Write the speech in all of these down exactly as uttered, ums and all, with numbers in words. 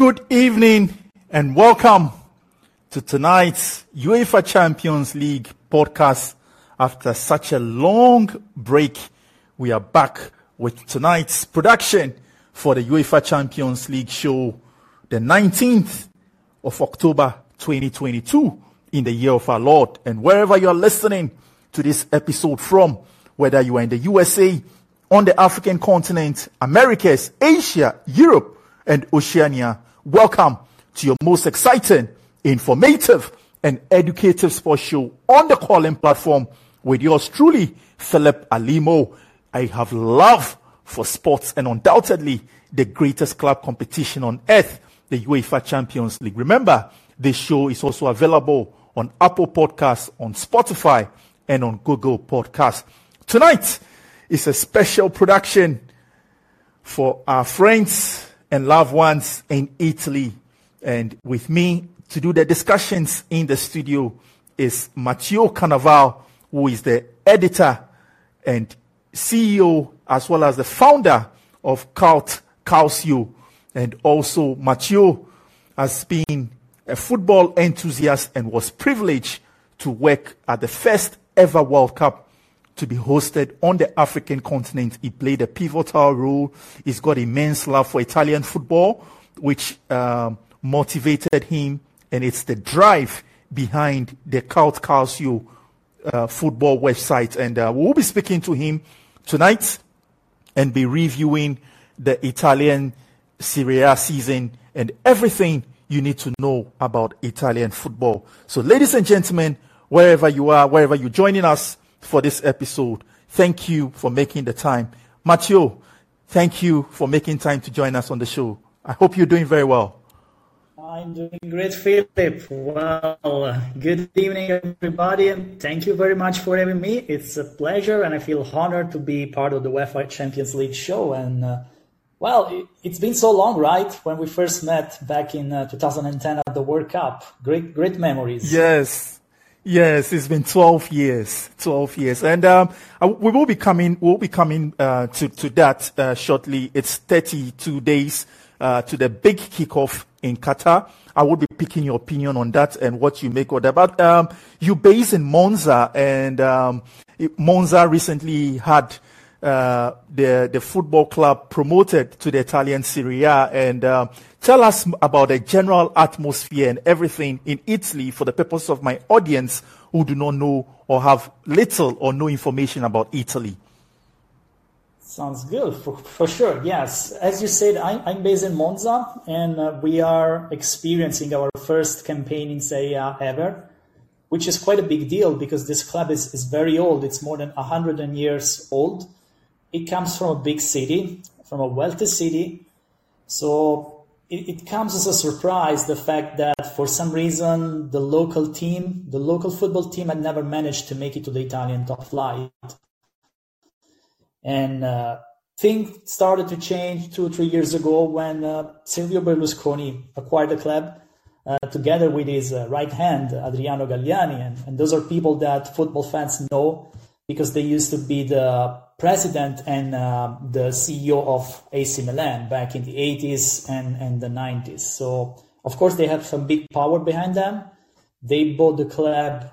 Good evening and welcome to tonight's UEFA Champions League podcast. After such a long break, we are back with tonight's production for the UEFA Champions League show, the nineteenth of October twenty twenty-two, in the year of our Lord. And wherever you are listening to this episode from, whether you are in the U S A, on the African continent, Americas, Asia, Europe, and Oceania, welcome to your most exciting, informative, and educative sports show on the calling platform with yours truly, Philip Alimo. I have love for sports and undoubtedly the greatest club competition on earth, the UEFA Champions League. Remember, this show is also available on Apple Podcasts, on Spotify, and on Google Podcasts. Tonight is a special production for our friends and loved ones in Italy. And with me to do the discussions in the studio is Matteo Cannaval, who is the editor and C E O as well as the founder of Cult Calcio. And also Matteo has been a football enthusiast and was privileged to work at the first ever World Cup to be hosted on the African continent. He played a pivotal role. He's got immense love for Italian football, which um, motivated him, and it's the drive behind the Cult Calcio uh, football website. And uh, we'll be speaking to him tonight and be reviewing the Italian Serie A season and everything you need to know about Italian football. So, ladies and gentlemen, wherever you are, wherever you're joining us for this episode, thank you for making the time. Matteo, thank you for making time to join us on the show. I hope you're doing very well. I'm doing great, Philip. Well, good evening, everybody, and thank you very much for having me. It's a pleasure, and I feel honored to be part of the UEFA Champions League show. And, uh, well, it, it's been so long, right, when we first met back in uh, two thousand ten at the World Cup. Great, great memories. Yes. Yes, it's been twelve years, twelve years. And um, we will be coming, we'll be coming uh, to, to that uh, shortly. It's thirty-two days uh, to the big kickoff in Qatar. I will be picking your opinion on that and what you make of that. But um, you're based in Monza, and um, Monza recently had uh, the, the football club promoted to the Italian Serie A. And uh, tell us about the general atmosphere and everything in Italy for the purpose of my audience who do not know or have little or no information about Italy. Sounds good, for, for sure. Yes. As you said, I, I'm based in Monza, and uh, we are experiencing our first campaign in Serie A ever, which is quite a big deal because this club is, is very old. It's more than one hundred years old. It comes from a big city, from a wealthy city. So it comes as a surprise, the fact that for some reason, the local team, the local football team had never managed to make it to the Italian top flight. And uh, things started to change two or three years ago when uh, Silvio Berlusconi acquired the club uh, together with his uh, right hand, Adriano Galliani. And, and those are people that football fans know because they used to be the president and uh, the C E O of A C Milan back in the eighties and, and the nineties. So, of course, they have some big power behind them. They bought the club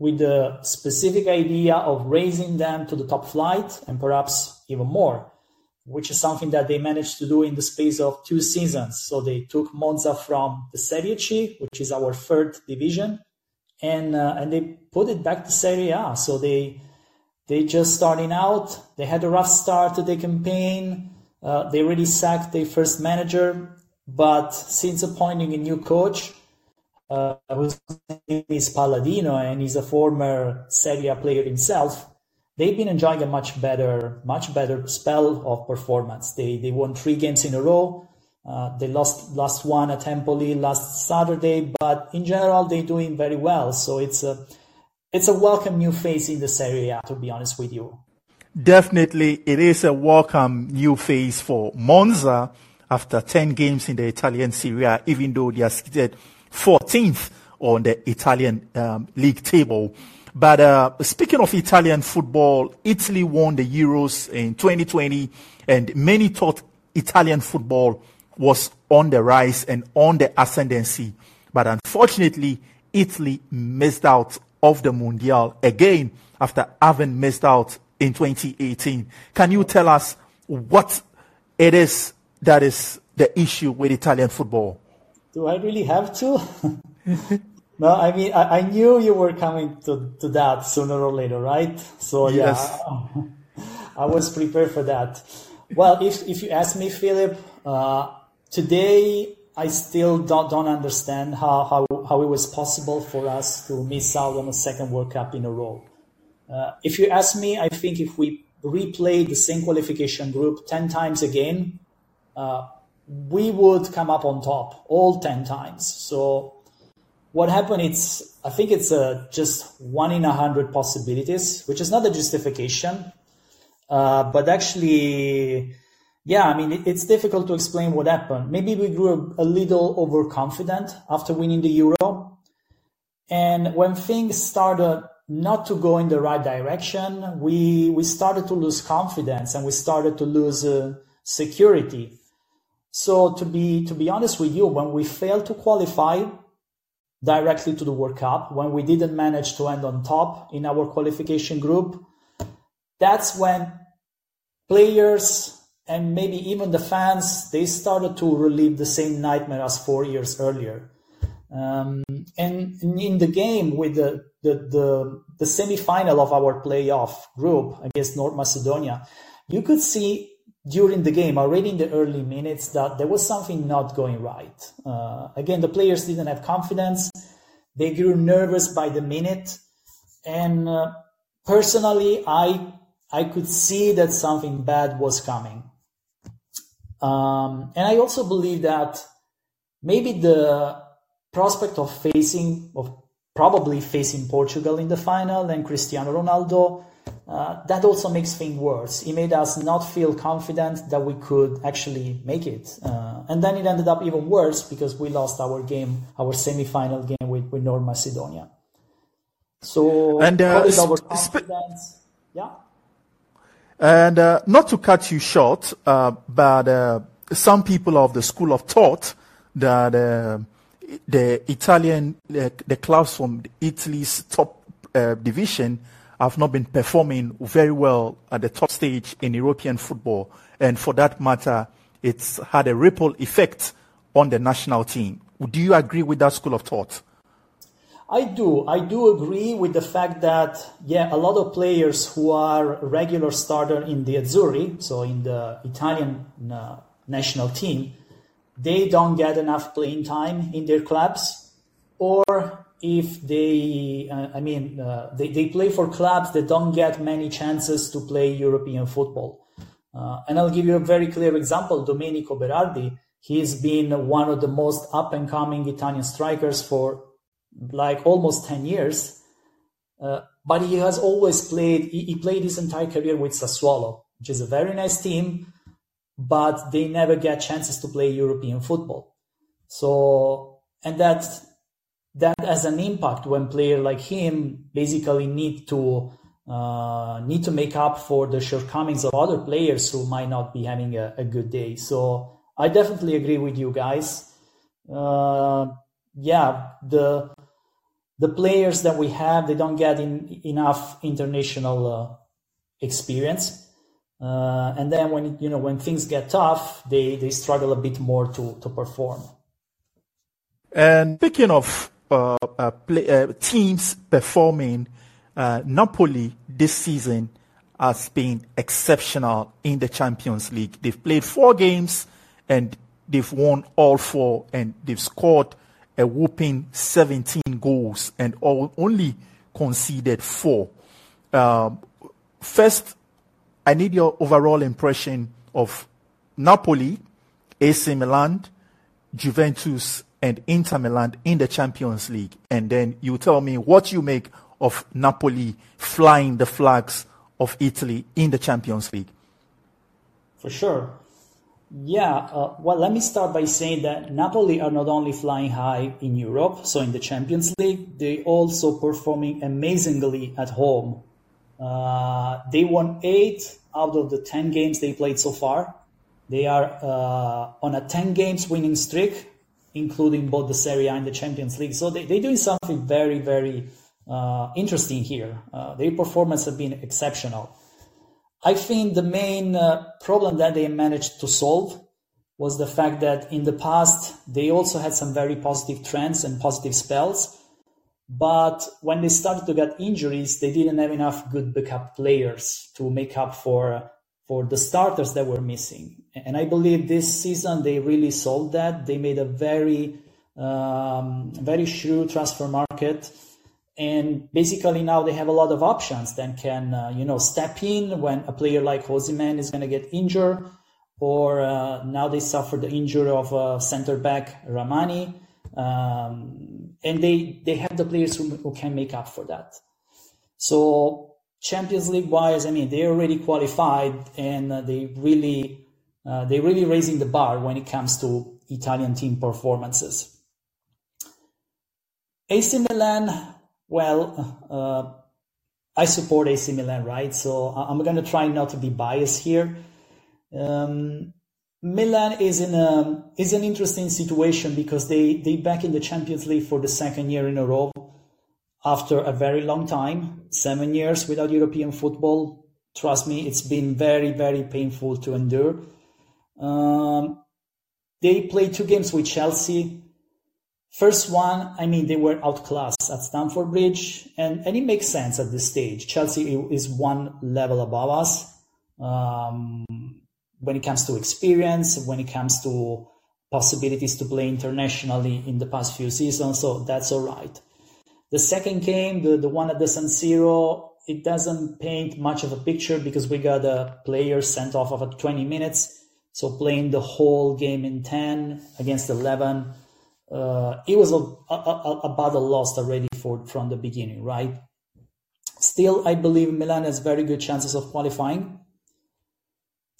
with the specific idea of raising them to the top flight and perhaps even more, which is something that they managed to do in the space of two seasons. So they took Monza from the Serie C, which is our third division, and uh, and they put it back to Serie A. So they... They just starting out. They had a rough start to the campaign. Uh, they already sacked their first manager, but since appointing a new coach, uh, whose name is Palladino, and he's a former Serie A player himself, they've been enjoying a much better, much better spell of performance. They they won three games in a row. Uh, they lost last one at Empoli last Saturday, but in general they're doing very well. So it's a It's a welcome new face in the Serie A, to be honest with you. Definitely, it is a welcome new face for Monza after ten games in the Italian Serie A, even though they are seated fourteenth on the Italian um, league table. But uh, speaking of Italian football, Italy won the Euros in twenty twenty, and many thought Italian football was on the rise and on the ascendancy. But unfortunately, Italy missed out of the Mundial again after having missed out in twenty eighteen. Can you tell us what it is that is the issue with Italian football? Do I really have to? No, I mean, I, I knew you were coming to, to that sooner or later, right? So yes. yeah, I was prepared for that. Well, if, if you ask me, Philip, uh, today I still don't, don't understand how, how, how it was possible for us to miss out on a second World Cup in a row. Uh, if you ask me, I think if we replayed the same qualification group ten times again, uh, we would come up on top all ten times. So what happened, it's, I think it's uh, just one in a hundred possibilities, which is not a justification. Uh, but actually, yeah, I mean, it, it's difficult to explain what happened. Maybe we grew a, a little overconfident after winning the Euro. And when things started not to go in the right direction, we, we started to lose confidence and we started to lose uh, security. So to be, to be honest with you, when we failed to qualify directly to the World Cup, when we didn't manage to end on top in our qualification group, that's when players and maybe even the fans, they started to relive the same nightmare as four years earlier. Um, and in the game with the, the, the, the semi-final of our playoff group against North Macedonia, you could see during the game, already in the early minutes, that there was something not going right. Uh, again, the players didn't have confidence. They grew nervous by the minute. And uh, personally, I... I could see that something bad was coming. Um, and I also believe that maybe the prospect of facing, of probably facing Portugal in the final and Cristiano Ronaldo, uh, that also makes things worse. It made us not feel confident that we could actually make it. Uh, and then it ended up even worse because we lost our game, our semi-final game with, with North Macedonia. So, and uh, probably our confidence, yeah. And uh, not to cut you short, uh, but uh, some people of the school of thought that uh, the Italian, the, the clubs from Italy's top uh, division have not been performing very well at the top stage in European football. And for that matter, it's had a ripple effect on the national team. Do you agree with that school of thought? I do. I do agree with the fact that, yeah, a lot of players who are regular starter in the Azzurri, so in the Italian uh, national team, they don't get enough playing time in their clubs. Or if they, uh, I mean, uh, they, they play for clubs that don't get many chances to play European football. Uh, and I'll give you a very clear example. Domenico Berardi, he's been one of the most up-and-coming Italian strikers for like almost ten years, uh, but he has always played, he, he played his entire career with Sassuolo, which is a very nice team, but they never get chances to play European football. So, and that, that has an impact when players like him basically need to, uh, need to make up for the shortcomings of other players who might not be having a, a good day. So I definitely agree with you guys. Uh, yeah, the, The players that we have, they don't get in, enough international uh, experience, uh, and then when you know when things get tough, they, they struggle a bit more to, to perform. And speaking of uh, uh, play, uh, teams performing, uh, Napoli this season has been exceptional in the Champions League. They've played four games and they've won all four, and they've scored a whopping seventeen goals and all, only conceded four. Uh, first, I need your overall impression of Napoli, A C Milan, Juventus, and Inter Milan in the Champions League. And then you tell me what you make of Napoli flying the flags of Italy in the Champions League. For sure. Yeah, uh, well, let me start by saying that Napoli are not only flying high in Europe, so in the Champions League, they also performing amazingly at home. Uh, they won eight out of the ten games they played so far. They are uh, on a ten games winning streak, including both the Serie A and the Champions League. So they, they're doing something very, very uh, interesting here. Uh, their performance has been exceptional. I think the main uh, problem that they managed to solve was the fact that in the past, they also had some very positive trends and positive spells. But when they started to get injuries, they didn't have enough good backup players to make up for for the starters that were missing. And I believe this season they really solved that. They made a very, um, very shrewd transfer market. And basically now they have a lot of options that can, uh, you know, step in when a player like Osimhen is going to get injured. Or uh, now they suffered the injury of uh, center back Ramani. Um, and they, they have the players who, who can make up for that. So Champions League wise, I mean, they're already qualified and uh, they really, uh, they're really raising the bar when it comes to Italian team performances. A C Milan, well, uh, I support A C Milan, right? So I'm going to try not to be biased here. Um, Milan is in a, is an interesting situation because they, they back in the Champions League for the second year in a row after a very long time, seven years without European football. Trust me, it's been very, very painful to endure. Um, they played two games with Chelsea. First one, I mean, they were outclassed at Stamford Bridge, and, and it makes sense at this stage. Chelsea is one level above us. Um, when it comes to experience, when it comes to possibilities to play internationally in the past few seasons. So that's all right. The second game, the, the one at the San Siro, it doesn't paint much of a picture because we got a player sent off over twenty minutes. So playing the whole game in ten against eleven, uh, it was a, a, a battle lost already for, from the beginning, right? Still, I believe Milan has very good chances of qualifying.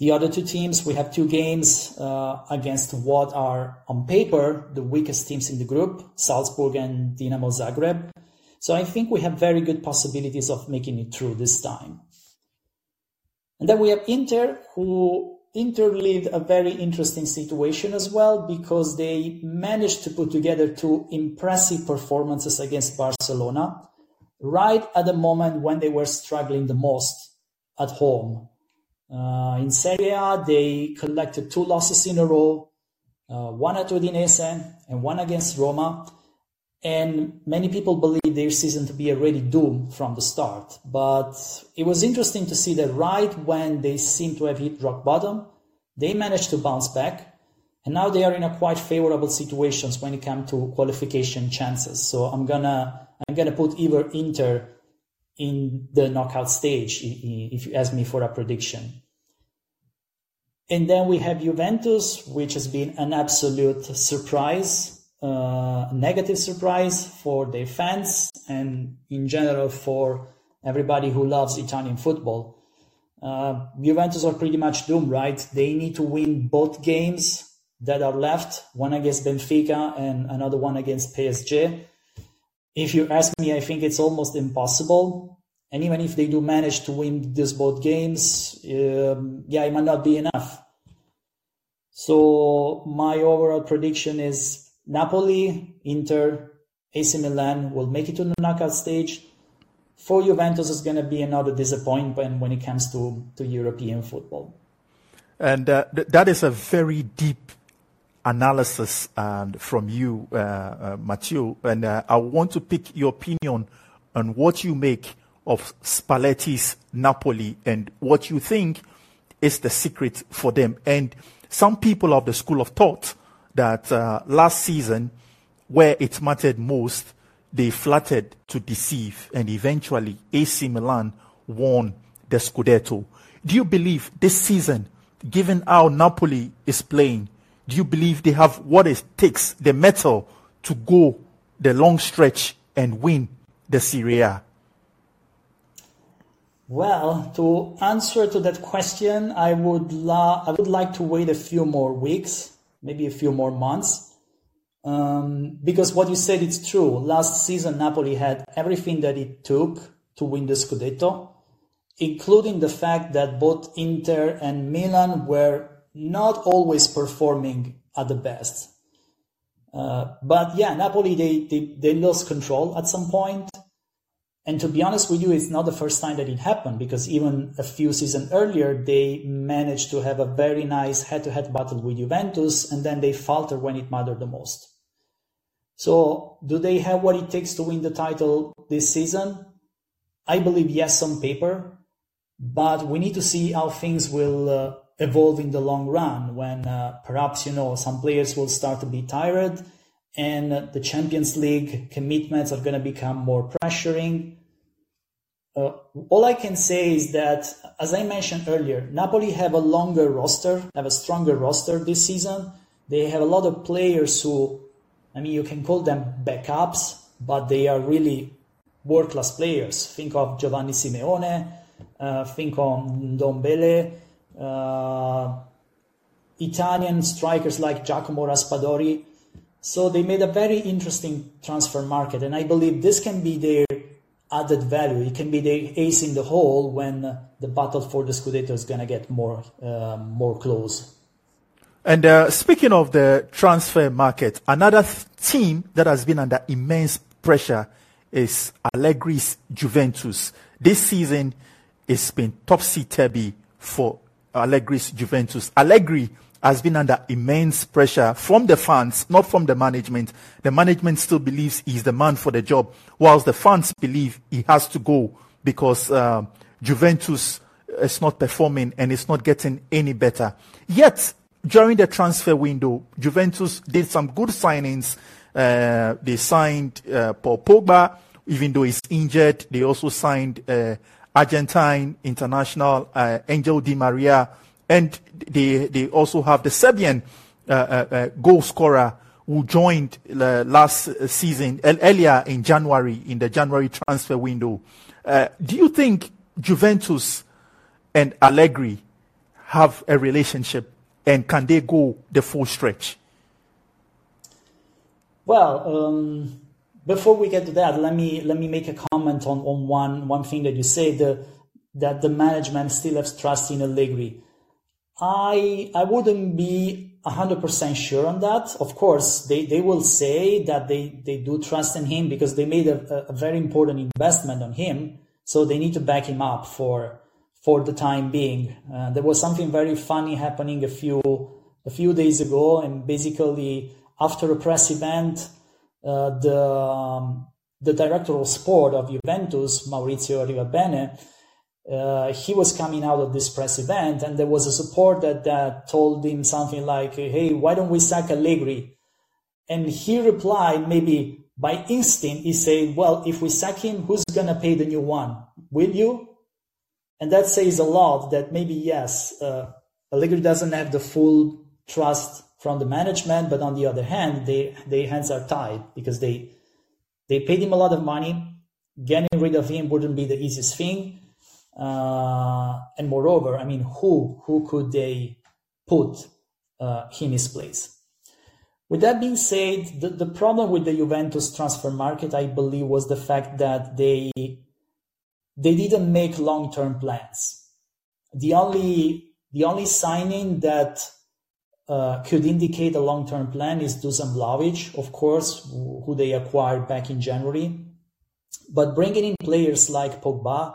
The other two teams, we have two games uh, against what are, on paper, the weakest teams in the group, Salzburg and Dinamo Zagreb. So I think we have very good possibilities of making it through this time. And then we have Inter, who Inter lived a very interesting situation as well because they managed to put together two impressive performances against Barcelona right at the moment when they were struggling the most at home. Uh, in Serie A, they collected two losses in a row, uh, one at Udinese and one against Roma. And many people believe their season to be already doomed from the start. But it was interesting to see that right when they seemed to have hit rock bottom, they managed to bounce back. And now they are in a quite favorable situation when it comes to qualification chances. So I'm gonna I'm gonna put either Inter in the knockout stage, if you ask me for a prediction. And then we have Juventus, which has been an absolute surprise, uh, negative surprise for their fans and in general for everybody who loves Italian football. Uh, Juventus are pretty much doomed, right? They need to win both games that are left, one against Benfica and another one against P S G. If you ask me, I think it's almost impossible. And even if they do manage to win these both games, um, yeah, it might not be enough. So my overall prediction is Napoli, Inter, A C Milan will make it to the knockout stage. For Juventus, it's going to be another disappointment when it comes to, to European football. And uh, th- that is a very deep analysis and from you, uh, uh, Matteo, and uh, I want to pick your opinion on what you make of Spalletti's Napoli and what you think is the secret for them. And some people of the school of thought that uh, last season, where it mattered most, they flattered to deceive, and eventually A C Milan won the Scudetto. Do you believe this season, given how Napoli is playing, do you believe they have what it takes, the metal, to go the long stretch and win the Serie A? Well, to answer to that question, I would la- I would like to wait a few more weeks, maybe a few more months, um, because what you said is true. Last season, Napoli had everything that it took to win the Scudetto, including the fact that both Inter and Milan were not always performing at the best. Uh, but yeah, Napoli, they, they, they lost control at some point. And to be honest with you, it's not the first time that it happened, because even a few seasons earlier, they managed to have a very nice head-to-head battle with Juventus, and then they falter when it mattered the most. So do they have what it takes to win the title this season? I believe yes on paper, but we need to see how things will uh, evolve in the long run, when uh, perhaps, you know, some players will start to be tired and uh, the Champions League commitments are going to become more pressuring. Uh, all I can say is that, as I mentioned earlier, Napoli have a longer roster, have a stronger roster this season. They have a lot of players who, I mean, you can call them backups, but they are really world-class players. Think of Giovanni Simeone, uh, think of Ndombele, uh, Italian strikers like Giacomo Raspadori. So they made a very interesting transfer market, and I believe this can be their added value. It can be their ace in the hole when the battle for the Scudetto is going to get more, uh, more close. And uh, speaking of the transfer market, another th- team that has been under immense pressure is Allegri's Juventus. This season, it's been topsy-turvy for Allegri's Juventus. Allegri has been under immense pressure from the fans, not from the management. The management still believes he's the man for the job, whilst the fans believe he has to go because uh, Juventus is not performing and it's not getting any better. Yet, during the transfer window, Juventus did some good signings. Uh, they signed uh, Paul Pogba, even though he's injured. They also signed uh, Argentine international uh, Angel Di Maria, and they they also have the Serbian uh, uh, goal scorer who joined uh, last season earlier in January in the January transfer window. Uh, do you think Juventus and Allegri have a relationship, and can they go the full stretch? Well, um, before we get to that, let me let me make a comment on, on one, one thing that you said, uh, that the management still has trust in Allegri. I I wouldn't be one hundred percent sure on that. Of course, they, they will say that they, they do trust in him because they made a, a very important investment on him, so they need to back him up for for the time being. Uh, there was something very funny happening a few a few days ago, and basically, after a press event, uh, the um, the director of sport of Juventus, Maurizio Arrivabene, uh, he was coming out of this press event, and there was a supporter that, that told him something like, "Hey, why don't we sack Allegri?" And he replied, maybe by instinct, he said, "Well, if we sack him, who's gonna pay the new one? Will you?" And that says a lot. That maybe yes, uh, Allegri doesn't have the full trust from the management, but on the other hand, they, their hands are tied because they they paid him a lot of money. Getting rid of him wouldn't be the easiest thing, uh, and moreover, I mean, who who could they put uh, in his place? With that being said, the, the problem with the Juventus transfer market, I believe, was the fact that they they didn't make long-term plans. The only the only signing that Uh, could indicate a long-term plan is Dusan Vlahović, of course, who, who they acquired back in January. But bringing in players like Pogba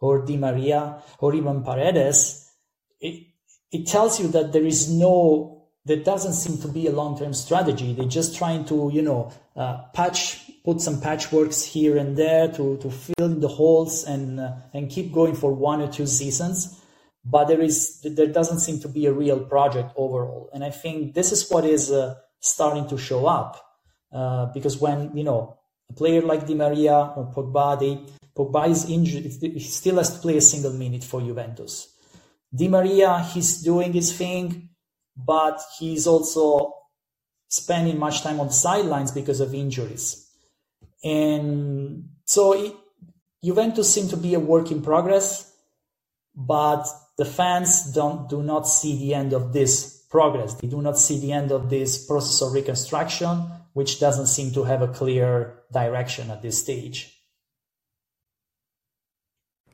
or Di Maria or even Paredes, it, it tells you that there is no, there doesn't seem to be a long-term strategy. They're just trying to, you know, uh, patch, put some patchworks here and there to, to fill in the holes and uh, and keep going for one or two seasons. But there is there doesn't seem to be a real project overall, and I think this is what is uh, starting to show up. Uh, because when you know a player like Di Maria or Pogba, they, Pogba is injured; he still has to play a single minute for Juventus. Di Maria, he's doing his thing, but he's also spending much time on the sidelines because of injuries, and so it, Juventus seem to be a work in progress. But the fans don't do not see the end of this progress. They do not see the end of this process of reconstruction, which doesn't seem to have a clear direction at this stage.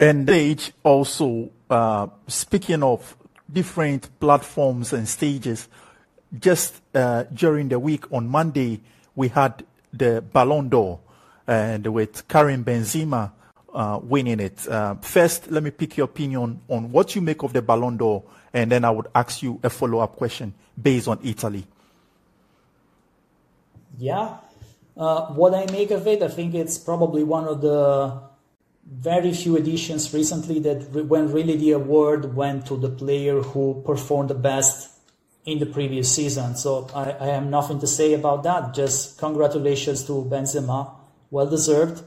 And also, uh, speaking of different platforms and stages. Just uh, during the week on Monday, we had the Ballon d'Or, and with Karim Benzema uh, winning it. Uh, first, let me pick your opinion on what you make of the Ballon d'Or, and then I would ask you a follow-up question based on Italy. Yeah, uh, what I make of it, I think it's probably one of the very few editions recently that re- when really the award went to the player who performed the best in the previous season. So I, I have nothing to say about that. Just congratulations to Benzema. Well deserved.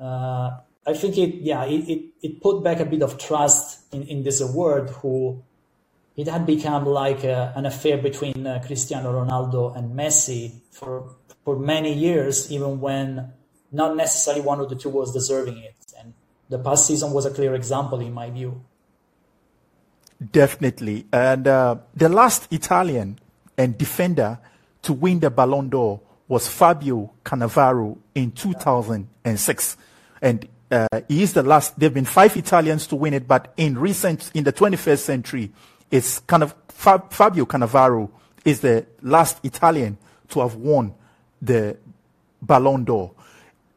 Uh, I think it, yeah, it, it, it put back a bit of trust in, in this award, who it had become like a, an affair between uh, Cristiano Ronaldo and Messi for for many years, even when not necessarily one of the two was deserving it. And the past season was a clear example, in my view. Definitely. And uh, the last Italian and defender to win the Ballon d'Or was Fabio Cannavaro in two thousand six. And uh, he is the last. There have been five Italians to win it, but in recent, in the twenty-first century, it's kind of Fab, Fabio Cannavaro is the last Italian to have won the Ballon d'Or.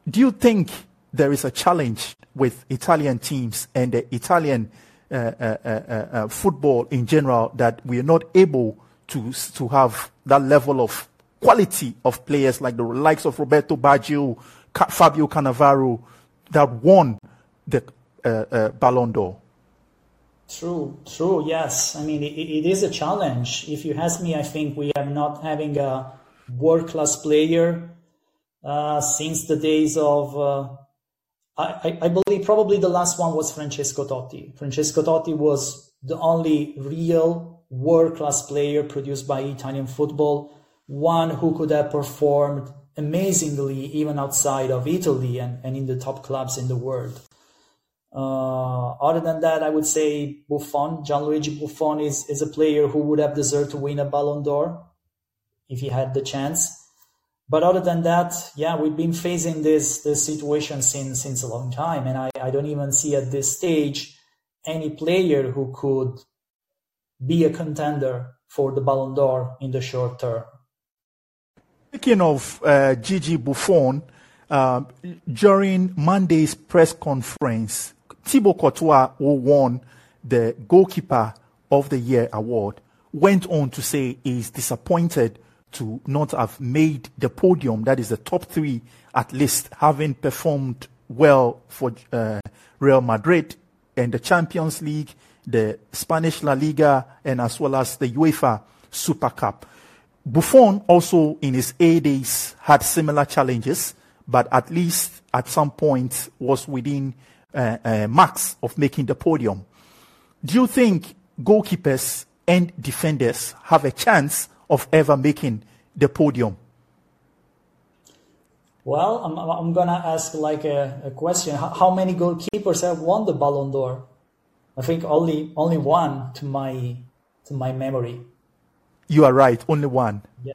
Do you think there is a challenge with Italian teams and the Italian uh, uh, uh, uh, football in general that we are not able to to have that level of quality of players like the likes of Roberto Baggio, Ca- Fabio Cannavaro, that won the uh, uh, Ballon d'Or? True, true, yes. I mean, it, it is a challenge. If you ask me, I think we are not having a world-class player uh, since the days of, uh, I, I believe probably the last one was Francesco Totti. Francesco Totti was the only real world-class player produced by Italian football, one who could have performed amazingly even outside of Italy and, and in the top clubs in the world. Uh, other than that, I would say Buffon, Gianluigi Buffon is, is a player who would have deserved to win a Ballon d'Or if he had the chance. But other than that, yeah, we've been facing this, this situation since, since a long time. And I, I don't even see at this stage any player who could be a contender for the Ballon d'Or in the short term. Speaking of uh, Gigi Buffon, uh, during Monday's press conference, Thibaut Courtois, who won the Goalkeeper of the Year award, went on to say he's disappointed to not have made the podium, that is the top three at least, having performed well for uh, Real Madrid and the Champions League, the Spanish La Liga, and as well as the UEFA Super Cup. Buffon also in his A days had similar challenges, but at least at some point was within uh, uh, marks of making the podium. Do you think goalkeepers and defenders have a chance of ever making the podium? Well, I'm, I'm going to ask like a, a question. How, how many goalkeepers have won the Ballon d'Or? I think only only one to my to my memory. You are right, only one. Yeah.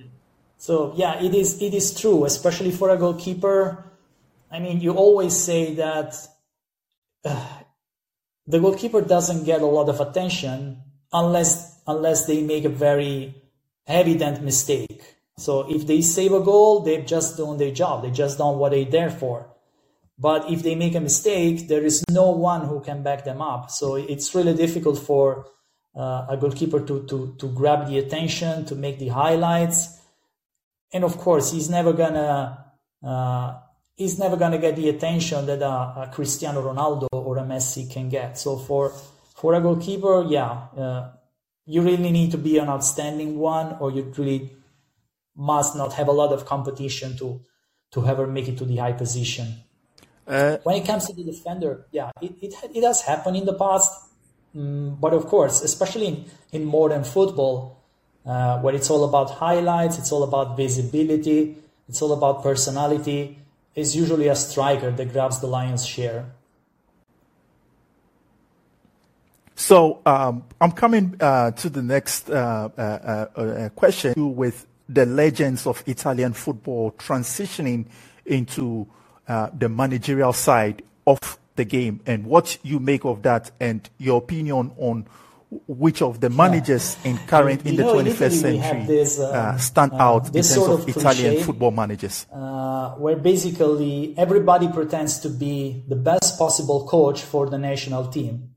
So yeah, it is it is true, especially for a goalkeeper. I mean, you always say that uh, the goalkeeper doesn't get a lot of attention unless unless they make a very evident mistake. So if they save a goal, they've just done their job. They just done what they're there for. But if they make a mistake, there is no one who can back them up. So it's really difficult for Uh, a goalkeeper to, to, to grab the attention, to make the highlights. And of course, he's never gonna, uh, he's never gonna get the attention that a, a Cristiano Ronaldo or a Messi can get. So for, for a goalkeeper, yeah, uh, you really need to be an outstanding one, or you really must not have a lot of competition to, to ever make it to the high position. Uh, when it comes to the defender, yeah, it, it, it has happened in the past. Mm, but of course, especially in, in modern football, uh, where it's all about highlights, it's all about visibility, it's all about personality, it's usually a striker that grabs the lion's share. So um, I'm coming uh, to the next uh, uh, uh, question with the legends of Italian football transitioning into uh, the managerial side of the game, and what you make of that and your opinion on which of the managers yeah. in current in the know, twenty-first century this, um, uh, stand uh, out in terms of, of Italian football managers? Uh, where basically everybody pretends to be the best possible coach for the national team.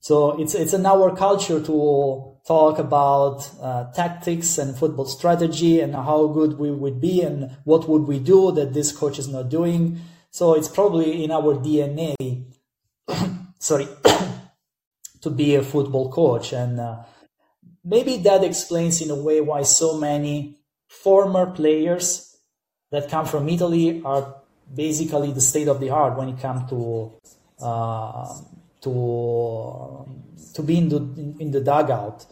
So it's it's in our culture to talk about uh, tactics and football strategy and how good we would be and what would we do that this coach is not doing. So it's probably in our D N A, sorry, to be a football coach. And uh, maybe that explains in a way why so many former players that come from Italy are basically the state of the art when it comes to uh, to to be in the, in, in the dugout.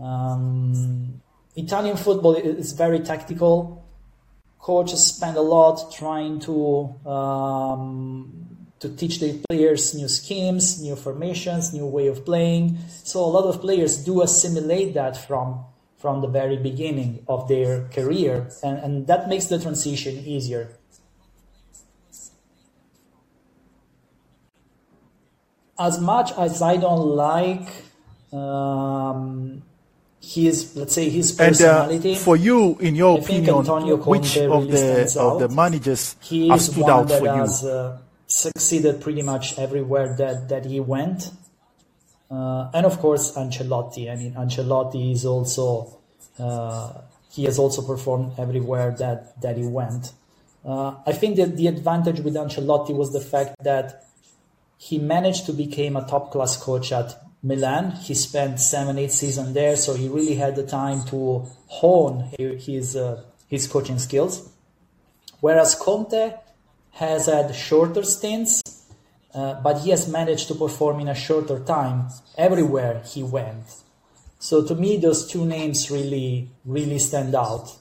Um, Italian football is very tactical. Coaches spend a lot trying to um, to teach their players new schemes, new formations, new way of playing. So a lot of players do assimilate that from from the very beginning of their career, and, and that makes the transition easier. As much as I don't like um, his, let's say, his personality. And, uh, for you, in your I opinion, which really of the of the managers has stood out for you? He has uh, succeeded pretty much everywhere that that he went, uh, and of course Ancelotti. I mean, Ancelotti is also uh, he has also performed everywhere that that he went. Uh, I think that the advantage with Ancelotti was the fact that he managed to become a top-class coach at Milan. He spent seven, eight seasons there, so he really had the time to hone his uh, his coaching skills. Whereas Conte has had shorter stints, uh, but he has managed to perform in a shorter time everywhere he went. So to me, those two names really, really stand out.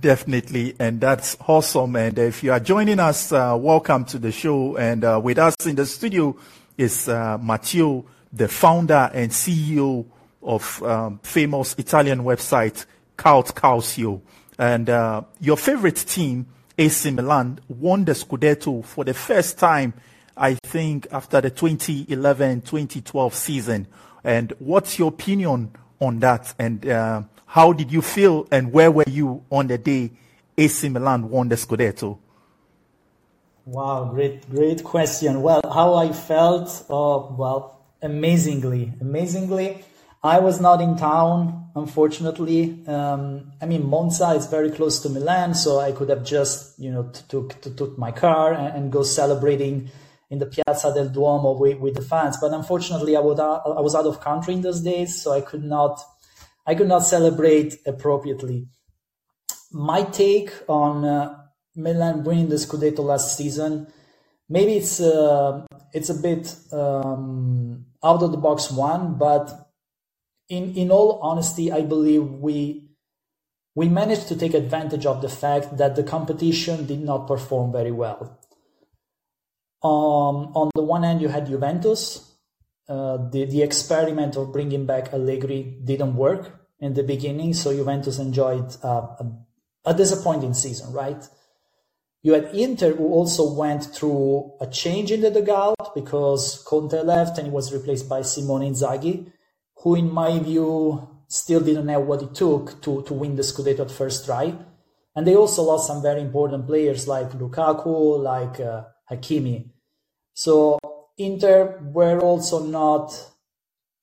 Definitely, and that's awesome. And if you are joining us, uh, welcome to the show. And uh, with us in the studio is uh, Matteo, the founder and C E O of um, famous Italian website Cult Calcio. And uh, your favorite team, A C Milan, won the Scudetto for the first time, I think, after the twenty eleven twenty twelve season. And what's your opinion on that? And uh, how did you feel, and where were you on the day A C Milan won the Scudetto? Wow, great, great question. Well, how I felt? Oh, well, amazingly, amazingly. I was not in town, unfortunately. Um, I mean, Monza is very close to Milan, so I could have just, you know, took took my car and, and go celebrating in the Piazza del Duomo with, with the fans. But unfortunately, I would I was out of country in those days, so I could not. I could not celebrate appropriately. My take on uh, Milan winning the Scudetto last season, maybe it's uh, it's a bit um, out of the box one, but in in all honesty, I believe we we managed to take advantage of the fact that the competition did not perform very well. Um, on the one hand, you had Juventus. Uh, the, the experiment of bringing back Allegri didn't work in the beginning, so Juventus enjoyed uh, a, a disappointing season, right? You had Inter, who also went through a change in the dugout because Conte left and he was replaced by Simone Inzaghi, who in my view still didn't have what it took to, to win the Scudetto at first try. And they also lost some very important players like Lukaku, like uh, Hakimi. So Inter were also not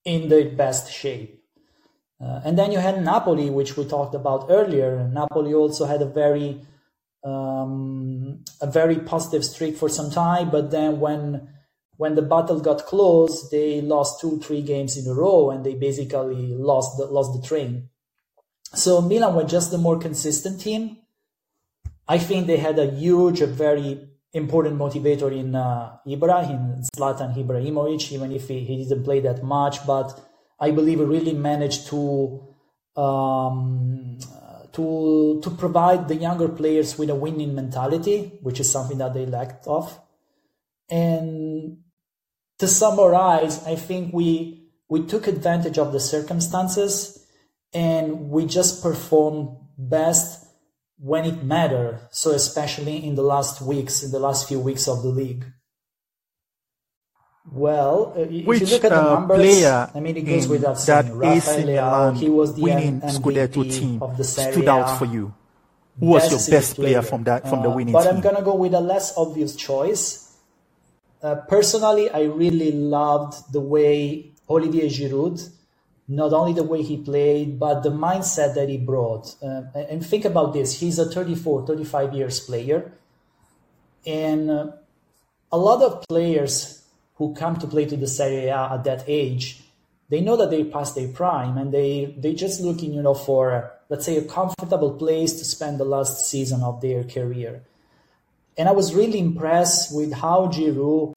in the best shape. Uh, and then you had Napoli, which we talked about earlier. Napoli also had a very um, a very positive streak for some time, but then when when the battle got close, they lost two, three games in a row, and they basically lost the, lost the train. So Milan were just the more consistent team. I think they had a huge, a very important motivator in uh, Ibra, in Zlatan Ibrahimovic, even if he, he didn't play that much, but I believe he really managed to um, to to provide the younger players with a winning mentality, which is something that they lacked of. And to summarize, I think we We took advantage of the circumstances and we just performed best when it mattered. So especially in the last weeks, in the last few weeks of the league. Well, if Which, you look at the uh, numbers, I mean, it goes without saying, Rafael, he was the winning Scudetto team of the Serie A. Stood out for you. Who was your best player from that from uh, the winning but team? But I'm gonna go with a less obvious choice. Uh, personally, I really loved the way Olivier Giroud, not only the way he played, but the mindset that he brought. Uh, and think about this: he's a thirty-four, thirty-five years player, and uh, a lot of players who come to play to the Serie A at that age, they know that they passed their prime and they, they're just looking, you know, for, let's say, a comfortable place to spend the last season of their career. And I was really impressed with how Giroud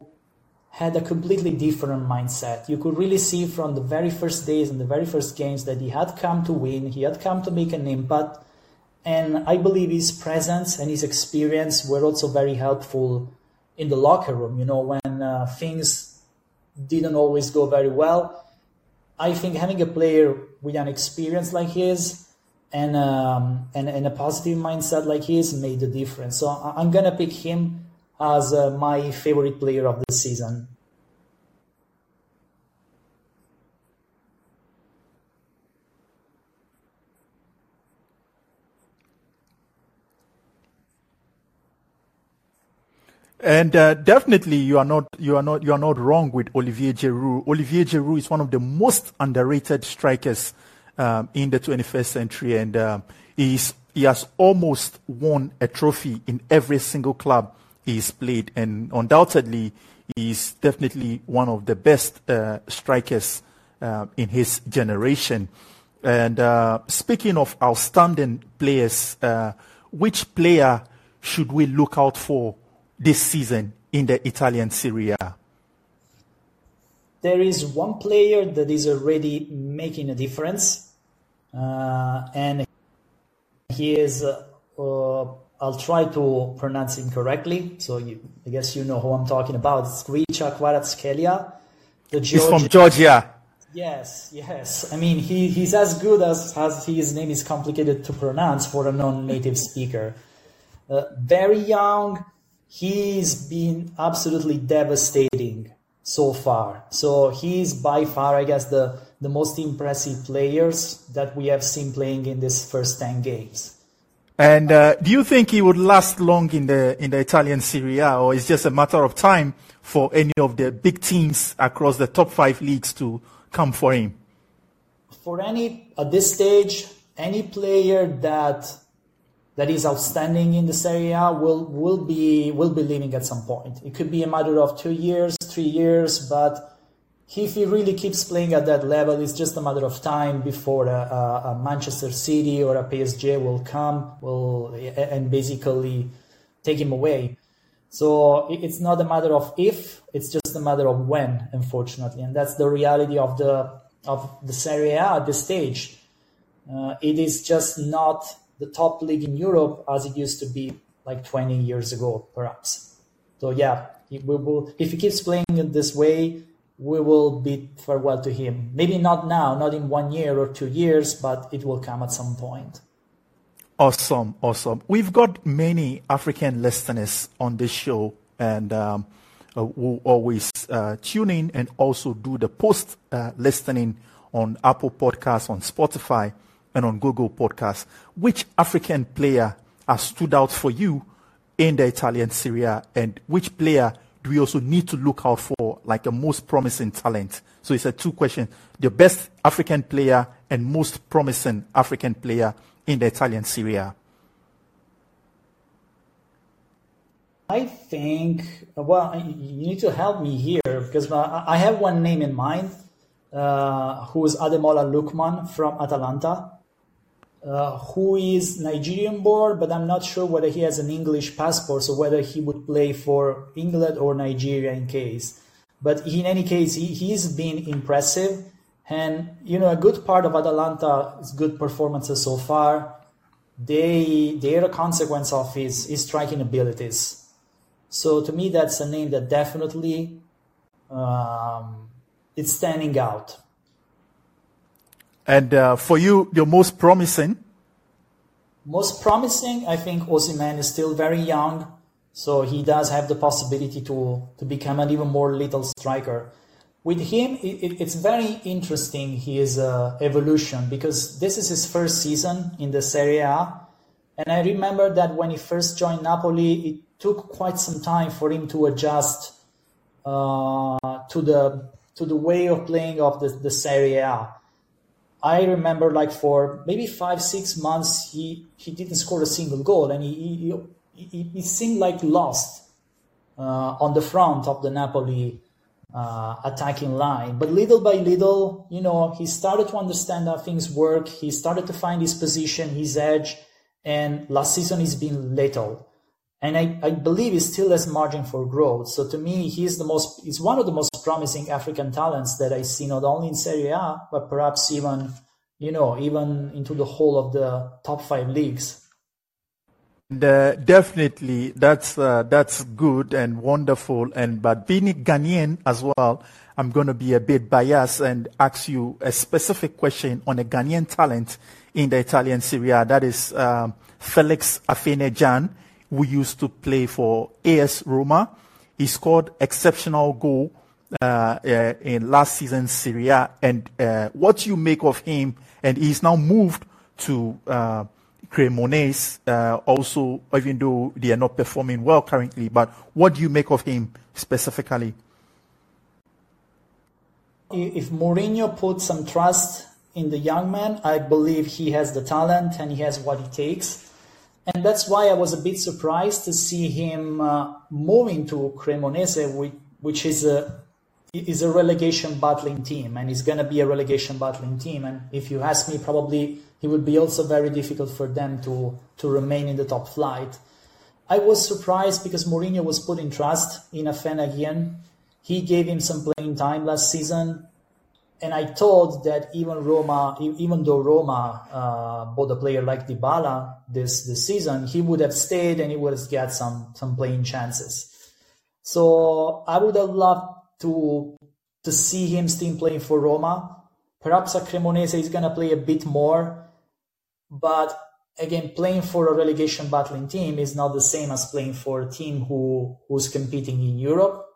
had a completely different mindset. You could really see from the very first days and the very first games that he had come to win, he had come to make an impact. And I believe his presence and his experience were also very helpful in the locker room, you know, when uh, things didn't always go very well. I think having a player with an experience like his and um, and, and a positive mindset like his made a difference. So I'm going to pick him as uh, my favorite player of the season. And uh, definitely, you are not you are not you are not wrong with Olivier Giroud. Olivier Giroud is one of the most underrated strikers um, in the twenty-first century, and um, he's he has almost won a trophy in every single club he's played. And undoubtedly, he's definitely one of the best uh, strikers uh, in his generation. And uh, speaking of outstanding players, uh, which player should we look out for this season in the Italian Serie A? There is one player that is already making a difference, uh, and he is, uh, uh, I'll try to pronounce him correctly, so you, I guess you know who I'm talking about. It's Richa Kvaratskhelia. He's from Georgia. Yes, yes. I mean, he, he's as good as, as his name is complicated to pronounce for a non-native speaker. Uh, very young. He's been absolutely devastating so far. So he's by far, I guess, the, the most impressive players that we have seen playing in this first ten games. And uh, do you think he would last long in the in the Italian Serie A, or is just a matter of time for any of the big teams across the top five leagues to come for him? For any at this stage, any player that. that is outstanding in the Serie A will will be will be leaving at some point. It could be a matter of two years, three years, but if he really keeps playing at that level, it's just a matter of time before a, a Manchester City or a P S G will come will and basically take him away. So it's not a matter of if, it's just a matter of when, unfortunately, and that's the reality of the of the Serie A at this stage. Uh, it is just not the top league in Europe as it used to be like twenty years ago, perhaps. So yeah, we will, if he keeps playing it this way, we will bid farewell to him. Maybe not now, not in one year or two years, but it will come at some point. Awesome, awesome. We've got many African listeners on this show, and um, who always uh, tune in and also do the post uh, listening on Apple Podcasts, on Spotify, and on Google Podcasts. Which African player has stood out for you in the Italian Serie A, and which player do we also need to look out for, like the most promising talent? So it's a two question: the best African player and most promising African player in the Italian Serie A. I think, well, you need to help me here, because I have one name in mind, uh, who is Ademola Lookman from Atalanta. Uh, who is Nigerian-born, but I'm not sure whether he has an English passport, so whether he would play for England or Nigeria in case. But in any case, he, he's been impressive. And, you know, a good part of Atalanta's good performances so far, they, they are a consequence of his, his striking abilities. So to me, that's a name that definitely um, it's standing out. And uh, for you, your most promising? Most promising, I think Osimhen is still very young, so he does have the possibility to, to become an even more lethal striker. With him, it, it's very interesting, his uh, evolution, because this is his first season in the Serie A. And I remember that when he first joined Napoli, it took quite some time for him to adjust uh, to the to the way of playing of the, the Serie A. I remember like for maybe five, six months, he, he didn't score a single goal. And he, he, he, he seemed like lost uh, on the front of the Napoli uh, attacking line. But little by little, you know, he started to understand how things work. He started to find his position, his edge. And last season, he's been lethal. And I, I believe he still has margin for growth. So to me, he's, the most, he's one of the most promising African talents that I see, not only in Serie A, but perhaps even, you know, even into the whole of the top five leagues. And, uh, definitely, that's uh, that's good and wonderful. And but being a Ghanaian as well, I'm going to be a bit biased and ask you a specific question on a Ghanaian talent in the Italian Serie A. That is um, Felix Afenejan, who used to play for AS Roma. He scored exceptional goal uh, uh, in last season's Serie A. And uh, what you make of him? And he's now moved to Uh, Cremonese, uh, also, even though they are not performing well currently, but what do you make of him specifically? If Mourinho put some trust in the young man, I believe he has the talent and he has what it takes. And that's why I was a bit surprised to see him uh, moving to Cremonese, which is a, is a relegation battling team, and it's going to be a relegation battling team. And if you ask me, probably it would be also very difficult for them to, to remain in the top flight. I was surprised because Mourinho was putting trust in Afenejan. He gave him some playing time last season. And I thought that even Roma, even though Roma uh, bought a player like Dybala this, this season, he would have stayed and he would have got some, some playing chances. So I would have loved to, to see him still playing for Roma. Perhaps at Cremonese is going to play a bit more. But again, playing for a relegation battling team is not the same as playing for a team who, who's competing in Europe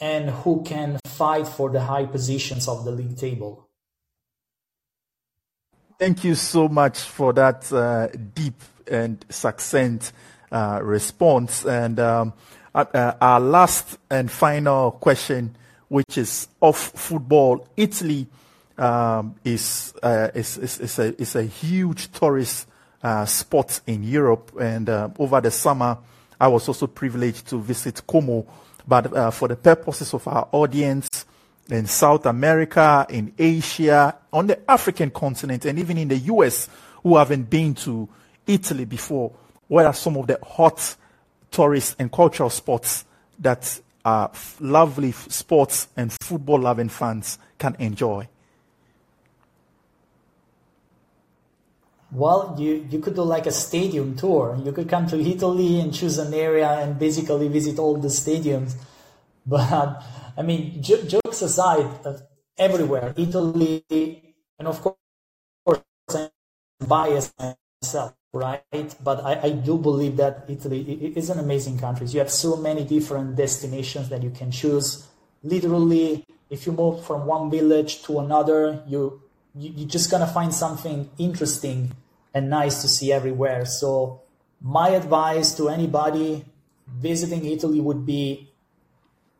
and who can fight for the high positions of the league table. Thank you so much for that uh, deep and succinct uh, response. And um, uh, our last and final question, which is off football, Italy. Um, is, uh, is, is, is, a, is a huge tourist uh, spot in Europe. And uh, over the summer, I was also privileged to visit Como. But uh, for the purposes of our audience in South America, in Asia, on the African continent, and even in the U S, who haven't been to Italy before, what are some of the hot tourist and cultural spots that uh, lovely sports and football-loving fans can enjoy? Well, you, you could do like a stadium tour. You could come to Italy and choose an area and basically visit all the stadiums. But, I mean, j- jokes aside, uh, everywhere, Italy, and of course, I'm biased myself, right? But I, I do believe that Italy it is an amazing country. You have so many different destinations that you can choose. Literally, if you move from one village to another, you, you you're just going to find something interesting and nice to see everywhere. So my advice to anybody visiting Italy would be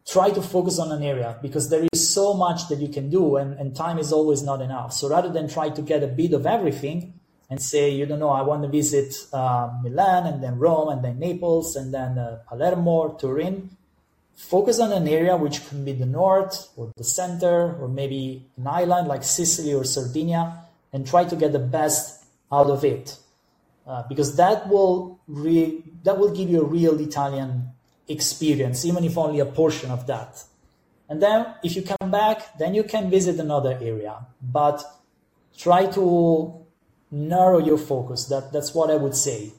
try to focus on an area, because there is so much that you can do and, and time is always not enough. So rather than try to get a bit of everything and say, you don't know, I want to visit uh, Milan and then Rome and then Naples and then uh, Palermo, Turin, focus on an area which can be the north or the center or maybe an island like Sicily or Sardinia and try to get the best out of it, uh, because that will re- that will give you a real Italian experience, even if only a portion of that. And then if you come back, then you can visit another area, but try to narrow your focus. That that's what I would say.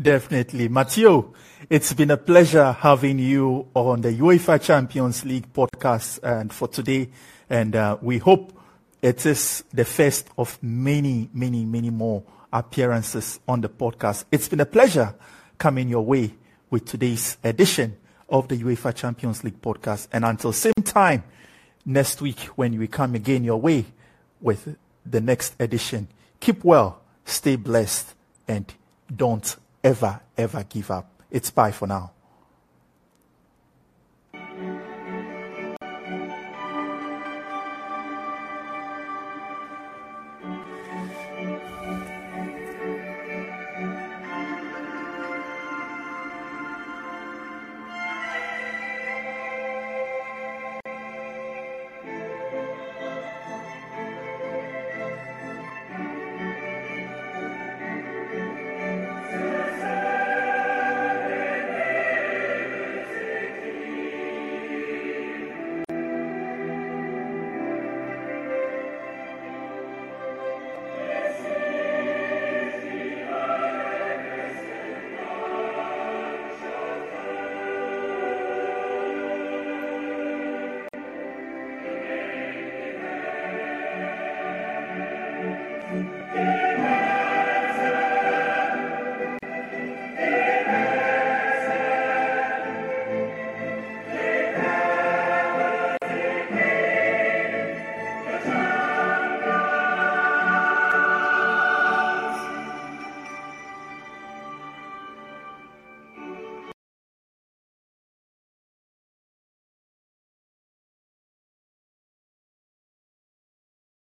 Definitely. Matteo, it's been a pleasure having you on the UEFA Champions League podcast and for today, and uh, we hope It is the first of many, many, many more appearances on the podcast. It's been a pleasure coming your way with today's edition of the UEFA Champions League podcast. And until same time next week when we come again your way with the next edition, keep well, stay blessed, and don't ever, ever give up. It's bye for now.